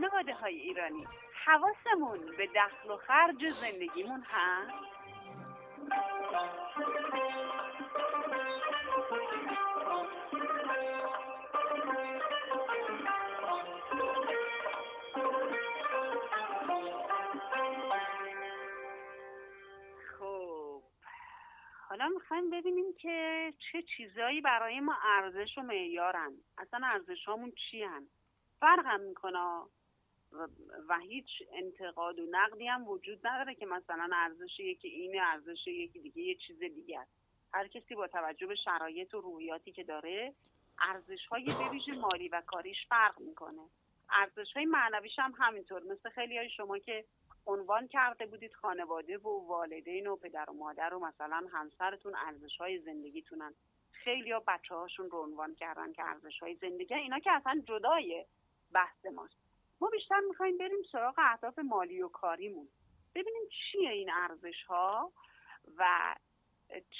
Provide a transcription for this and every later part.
خانواده های ایرانی حواسمون به دخل و خرج زندگیمون هست؟ خب حالا میخوایم ببینیم که چه چیزایی برای ما ارزش و معیارن، اصلا ارزشامون چی هن؟ فرق هم میکنه و هیچ انتقاد و نقدی هم وجود نداره که مثلا ارزش یکی اینه، ارزش یکی دیگه یه چیز دیگه است. هر کسی با توجه به شرایط و روحیاتی که داره ارزش‌های به ویژه مالی و کاریش فرق میکنه. ارزش‌های معنویش هم همینطور، مثل خیلی‌های شما که عنوان کرده بودید خانواده و والدین و پدر و مادر و مثلا همسرتون ارزش‌های زندگیتونن. خیلی‌ها بچه‌هاشون رو عنوان کردن که ارزش‌های زندگی، اینا که اصلا جدایه بحث ماست. ما بیشتر میخواییم بریم سراغ اهداف مالی و کاریمون، ببینیم چیه این ارزش ها و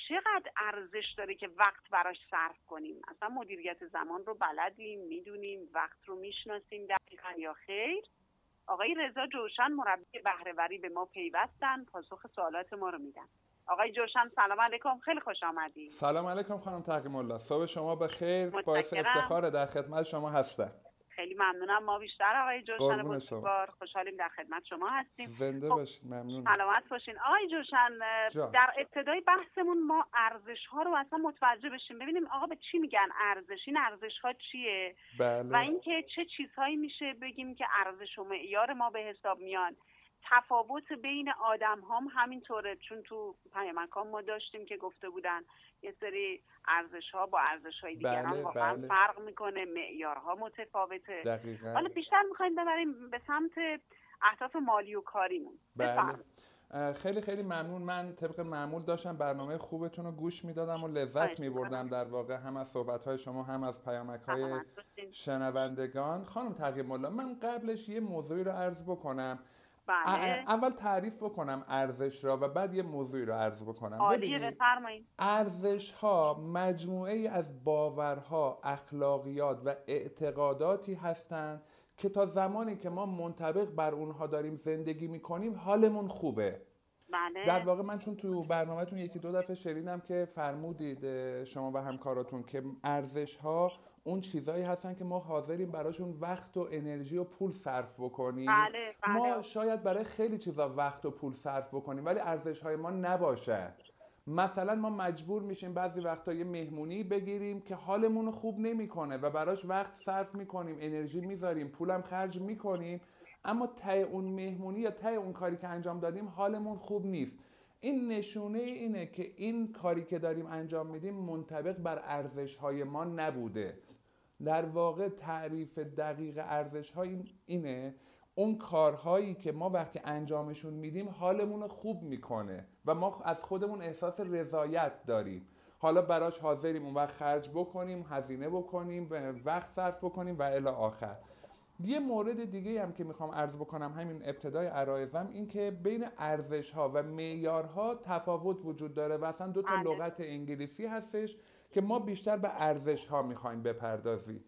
چقدر ارزش داره که وقت براش صرف کنیم. اصلا مدیریت زمان رو بلدیم، میدونیم، وقت رو میشناسیم دقیقا یا خیر؟ آقای رضا جوشن مربی بهره‌وری به ما پیوستن، پاسخ سوالات ما رو میدن. آقای جوشن سلام علیکم، خیلی خوش آمدید. سلام علیکم خانم تقیم الله، صبح شما بخیر، باعث افتخار در خدمت شما هستم. خیلی ممنونم. ما بیشتر آقای جوشن بزرگوار خوشحالیم در خدمت شما هستیم. زنده باشین. ممنون. سلامت باشین. آقای جوشن در ابتدای بحثمون ما ارزش ها رو اصلا متوجه بشیم، ببینیم آقا به چی میگن ارزش، این ارزش ها چیه؟ بله. و اینکه چه چیزهایی میشه بگیم که ارزش و معیار ما به حساب میان. تفاوت بین آدم هم همینطوره، چون تو پیامک‌ها ما داشتیم که گفته بودن یه سری ارزش‌ها با ارزش‌های دیگران واقعا فرق می‌کنه، معیارها متفاوته. دقیقاً. حالا بیشتر می‌خوایم ببریم به سمت اهداف مالی و کاریمون. بله. خیلی خیلی ممنون. من طبق معمول داشتم برنامه خوبتون رو گوش میدادم و لذت میبردم در واقع، هم از صحبت‌های شما هم از پیامک‌های شنوندگان. خانم تقیم الله، من قبلش یه موضوعی رو عرض بکنم. بله. اول تعریف بکنم ارزش را و بعد یه موضوعی را عرض بکنم. عالیه، بفرمایید. ارزش ها مجموعه از باورها، اخلاقیات و اعتقاداتی هستند که تا زمانی که ما منطبق بر اونها داریم زندگی میکنیم حالمون خوبه. بله. در واقع من چون تو برنامه‌تون یکی دو دفعه شنیدم که فرمودید شما و همکاراتون که ارزش ها اون چیزایی هستن که ما حاضریم براشون وقت و انرژی و پول صرف بکنیم. بله، بله. ما شاید برای خیلی چیزا وقت و پول صرف بکنیم ولی ارزش‌های ما نباشه. مثلا ما مجبور میشیم بعضی وقتا یه مهمونی بگیریم که حالمون خوب نمیکنه و براش وقت صرف میکنیم، انرژی میذاریم، پولم خرج میکنیم، اما ته اون مهمونی یا ته اون کاری که انجام دادیم حالمون خوب نیست. این نشونه اینه که این کاری که داریم انجام میدیم منطبق بر ارزش‌های ما نبوده. در واقع تعریف دقیق ارزش‌ها اینه اون کارهایی که ما وقتی انجامشون میدیم حالمون خوب میکنه و ما از خودمون احساس رضایت داریم، حالا براش حاضریم اون وقت خرج بکنیم، هزینه بکنیم، وقت صرف بکنیم و الی آخر. یه مورد دیگه هم که میخوام عرض بکنم همین ابتدای عرایزم این که بین ارزش‌ها و معیارها تفاوت وجود داره و اصلا دو تا لغت انگلیسی هستش که ما بیشتر به ارزش‌ها میخوایم بپردازیم.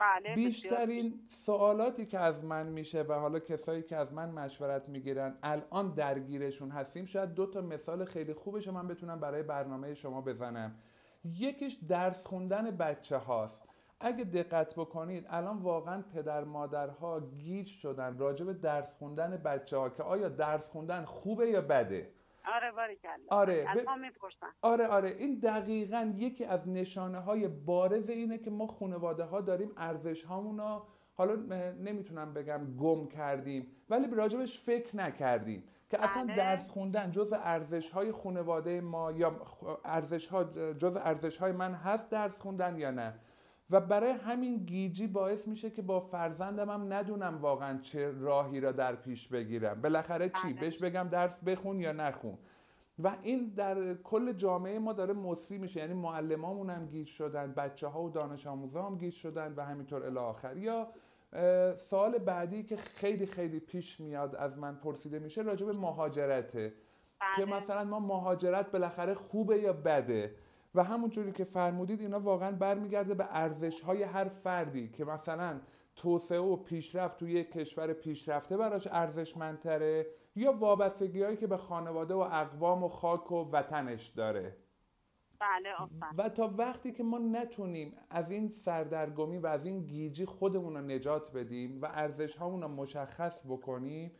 بله. بیشترین سوالاتی که از من میشه و حالا کسایی که از من مشورت میگیرن الان درگیرشون هستیم، شاید دو تا مثال خیلی خوبش من بتونم برای برنامه شما بزنم. یکیش درس خوندن بچه‌هاست. اگه دقت بکنید الان واقعا پدر مادرها گیج شدن راجع به درس خوندن بچه‌ها که آیا درس خوندن خوبه یا بده. آره باریکلا. آره این دقیقاً یکی از نشانه‌های بارز اینه که ما خانواده‌ها داریم ارزش‌هامون رو حالا نمیتونم بگم گم کردیم ولی راجبش فکر نکردیم که اصلا درس خوندن جزء ارزش‌های خانواده ما یا ارزش‌ها جزء ارزش‌های من هست درس خوندن یا نه. و برای همین گیجی باعث میشه که با فرزندم هم ندونم واقعا چه راهی را در پیش بگیرم، بالاخره چی بهش بگم درس بخون یا نخون. و این در کل جامعه ما داره مصری میشه، یعنی معلمامون هم گیج شدن، بچه‌ها و دانش آموزا هم گیج شدن و همینطور الی آخر. یا سوال بعدی که خیلی خیلی پیش میاد از من پرسیده میشه راجع به مهاجرته که مثلا ما مهاجرت بالاخره خوبه یا بده. و همونجوری که فرمودید اینا واقعا برمیگرده به ارزش‌های هر فردی که مثلا توسعه و پیشرفت توی یک کشور پیشرفته براش ارزشمندتره یا وابستگی‌هایی که به خانواده و اقوام و خاک و وطنش داره؟ بله آفرین. و تا وقتی که ما نتونیم از این سردرگمی و از این گیجی خودمون رو نجات بدیم و ارزش‌هامون رو مشخص بکنیم،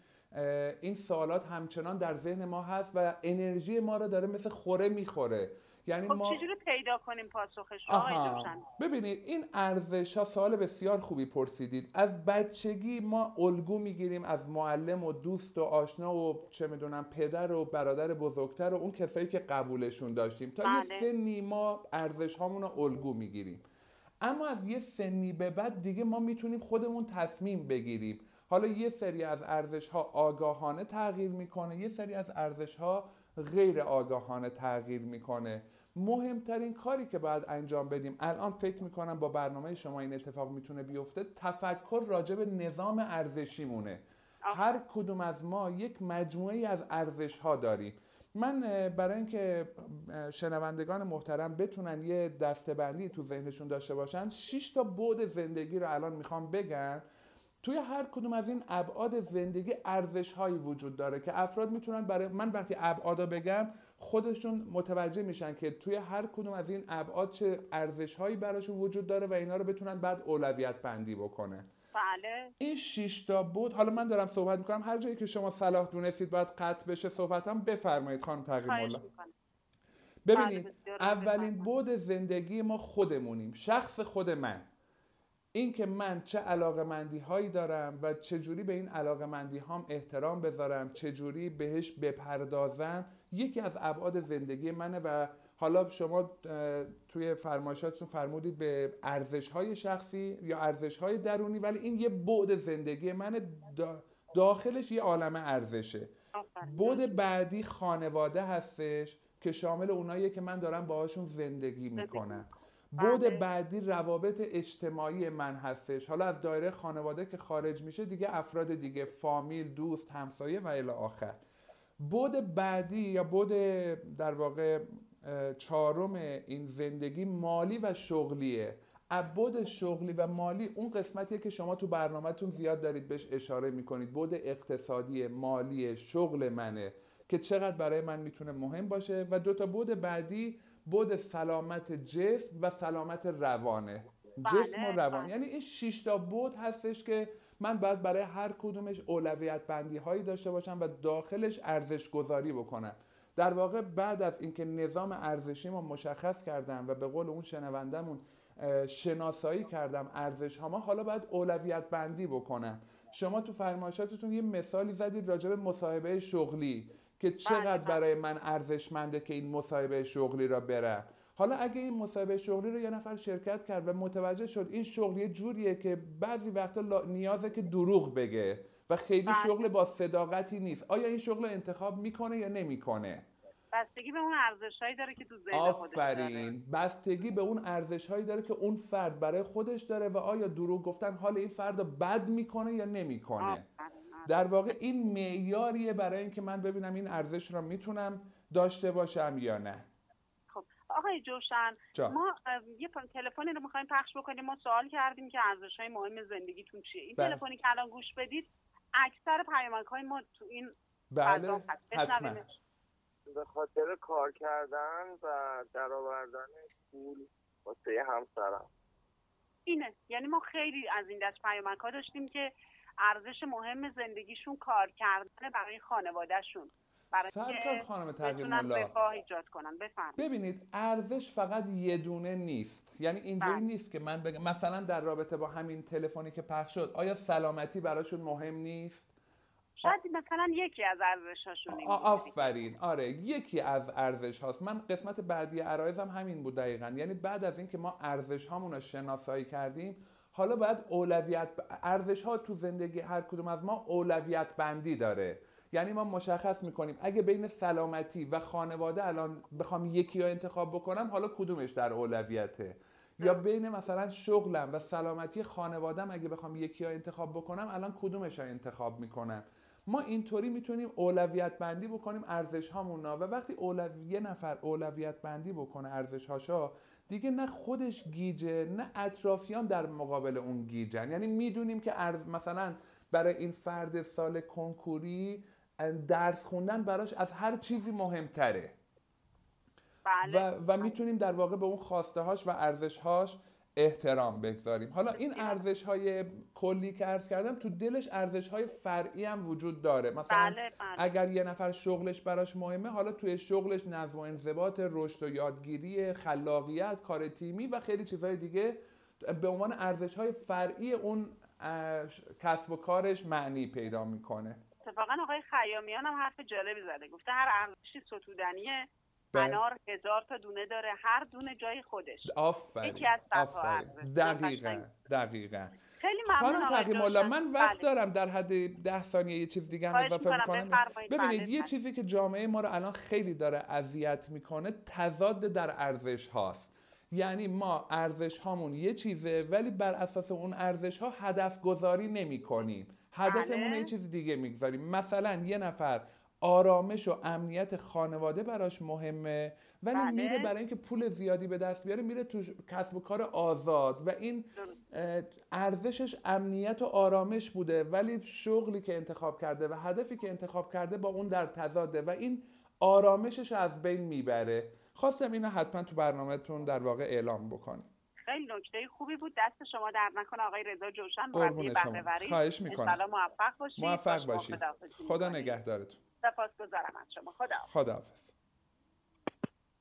این سوالات همچنان در ذهن ما هست و انرژی ما رو داره مثل خوره میخوره. یعنی خب ما چجوری پیدا کنیم پاسخش رو آقای جوشن؟ ببینید این ارزش‌ها سوال بسیار خوبی پرسیدید. از بچگی ما الگو میگیریم از معلم و دوست و آشنا و چه میدونم پدر و برادر بزرگتر و اون کسایی که قبولشون داشتیم تا بله. یه سنی ما ارزش‌هامون رو الگو میگیریم، اما از یه سنی به بعد دیگه ما میتونیم خودمون تصمیم بگیریم. حالا یه سری از ارزش‌ها آگاهانه تغییر میکنه، یه سری از ارزش‌ها غیر آگاهانه تغییر میکنه. مهمترین کاری که باید انجام بدیم الان فکر میکنم با برنامه شما این اتفاق میتونه بیفته، تفکر راجع به نظام ارزشیمونه. هر کدوم از ما یک مجموعه‌ای از ارزش‌ها داریم. من برای اینکه شنوندگان محترم بتونن یه دسته‌بندی تو ذهنشون داشته باشن، 6 تا بعد زندگی رو الان میخوام بگم. توی هر کدوم از این ابعاد زندگی ارزش‌هایی وجود داره که افراد میتونن برای من وقتی ابعادا بگم خودشون متوجه میشن که توی هر کدوم از این ابعاد چه ارزش‌هایی براشون وجود داره و اینا رو بتونن بعد اولویت بندی بکنه. بله. این 6 تا بود. حالا من دارم صحبت میکنم، هر جایی که شما صلاح دونستید باید قطع بشه صحبتم، بفرمایید خانم تقی‌الملا. ببینید اولین بود زندگی ما خودمونیم، شخص خود من. این که من چه علاقمندی هایی دارم و چجوری به این علاقمندی هام احترام بذارم، چجوری بهش بپردازم، یکی از ابعاد زندگی منه. و حالا شما توی فرمایشاتون فرمودید به ارزش های شخصی یا ارزش های درونی، ولی این یه بعد زندگی منه، داخلش یه عالم ارزشه. بعد بعدی خانواده هستش که شامل اوناییه که من دارم باهاشون زندگی میکنم. بعد بعدی روابط اجتماعی من هستش، حالا از دایره خانواده که خارج میشه دیگه افراد دیگه، فامیل، دوست، همسایه و الی آخر. بعد بعدی یا بعد در واقع چهارم این زندگی مالی و شغلیه. بعد شغلی و مالی اون قسمتیه که شما تو برنامه‌تون زیاد دارید بهش اشاره میکنید. بعد اقتصادی، مالی، شغل منه که چقدر برای من میتونه مهم باشه. و دو تا بعد بعدی بود سلامت جسم و سلامت روانه. جسم و روان. یعنی این 6 تا بود هستش که من باید برای هر کدومش اولویت بندی هایی داشته باشم و داخلش ارزش گذاری بکنم. در واقع بعد از اینکه نظام ارزشی ما مشخص کردم و به قول اون شنوندمون شناسایی کردم ارزش ها، ما حالا باید اولویت بندی بکنم. شما تو فرمایشاتتون یه مثالی زدید راجع به مصاحبه شغلی که چقدر برای من ارزشمنده که این مصاحبه شغلی را برم. حالا اگه این مصاحبه شغلی رو یه نفر شرکت کرد و متوجه شد این شغل یه جوریه که بعضی وقتا نیازه که دروغ بگه و خیلی شغل با صداقتی نیست، آیا این شغل رو انتخاب میکنه یا نمیکنه؟ بستگی به اون ارزش‌هایی داره که تو ذهن خودش داره. آفرین. بستگی به اون ارزش‌هایی داره که اون فرد برای خودش داره و آیا دروغ گفتن حال این فرد رو بد میکنه یا نمیکنه. در واقع این معیاریه برای اینکه من ببینم این ارزش رو میتونم داشته باشم یا نه. خب آقای جوشن ما یه تلفنی رو می‌خوایم پخش بکنیم. ما سوال کردیم که ارزش‌های مهم زندگیتون چیه. این تلفنی که الان گوش بدید اکثر پیامک‌های ما تو این بله حتما به خاطر کار کردن و درآوردن پول واسه همسرم اینه. یعنی ما خیلی از این دست پیامک‌ها داشتیم که ارزش مهم زندگیشون کار کردن برای خانوادهشون، برای اینکه خانم تقی‌الملا رفاه ایجاد کنن. بفرمایید. ببینید ارزش فقط یه دونه نیست. یعنی اینجوری نیست که من بگم مثلا در رابطه با همین تلفنی که پخش شد آیا سلامتی براشون مهم نیست؟ شاید مثلا یکی از ارزش‌هاشون. آفرین. آره یکی از ارزش‌هاست. من قسمت بعدی عرایضم همین بود دقیقاً. یعنی بعد از اینکه ما ارزش‌هامون رو شناسایی کردیم، حالا باید اولویت ارزش‌ها تو زندگی هر کدوم از ما اولویت بندی داره. یعنی ما مشخص می‌کنیم اگه بین سلامتی و خانواده الان بخوام یکی رو انتخاب بکنم، حالا کدومش در اولویته؟ یا بین مثلا شغلم و سلامتی خانواده‌ام اگه بخوام یکی رو انتخاب بکنم، الان کدومش رو انتخاب می‌کنم؟ ما اینطوری میتونیم اولویت بندی بکنیم ارزش هامون. و وقتی یه نفر اولویت بندی بکنه ارزش هاشا، دیگه نه خودش گیجه نه اطرافیان در مقابل اون گیجن. یعنی میدونیم که مثلا برای این فرد سال کنکوری درس خوندن براش از هر چیزی مهمتره. بله. و میتونیم در واقع به اون خواسته هاش و ارزش هاش احترام بگذاریم. حالا این ارزش های کلی که عرض کردم، تو دلش ارزش های فرعی هم وجود داره. مثلا اگر یه نفر شغلش براش مهمه، حالا توی شغلش نظم و انضباط، رشد و یادگیری، خلاقیت، کار تیمی و خیلی چیزهای دیگه به عنوان ارزش های فرعی اون کسب و کارش معنی پیدا میکنه. اتفاقا آقای خیامیان هم حرف جالبی زده، گفته هر ارزشی ستودنیه. انار 1000 تا دونه داره، هر دونه جای خودش. آفرین. یکی از صفحات. دقیقاً. خیلی ممنون آقای تقی‌الله. من وقت دارم در حد 10 ثانیه یه چیز دیگه اضافه بکنم. ببینید یه چیزی که جامعه ما رو الان خیلی داره اذیت میکنه، تضاد در ارزش هاست. یعنی ما ارزش هامون یه چیزه، ولی بر اساس اون ارزش ها هدف گذاری نمی‌کنیم. هدفمون یه چیز دیگه می‌گذاریم. مثلا یه نفر آرامش و امنیت خانواده براش مهمه، ولی میره برای اینکه پول زیادی به دست بیاره میره تو کسب و کار آزاد و این ارزشش امنیت و آرامش بوده، ولی شغلی که انتخاب کرده و هدفی که انتخاب کرده با اون در تضاده و این آرامشش از بین میبره. خواستم اینو حتما تو برنامه‌تون در واقع اعلام بکنم. خیلی نکته خوبی بود، دست شما درد نکنه آقای رضا جوشن، مربی بهره‌وری. خواهش می‌کنم. ان شاءالله موفق باشید. خدا نگهدارتون. سپاسگزارم از شما. خداحافظ.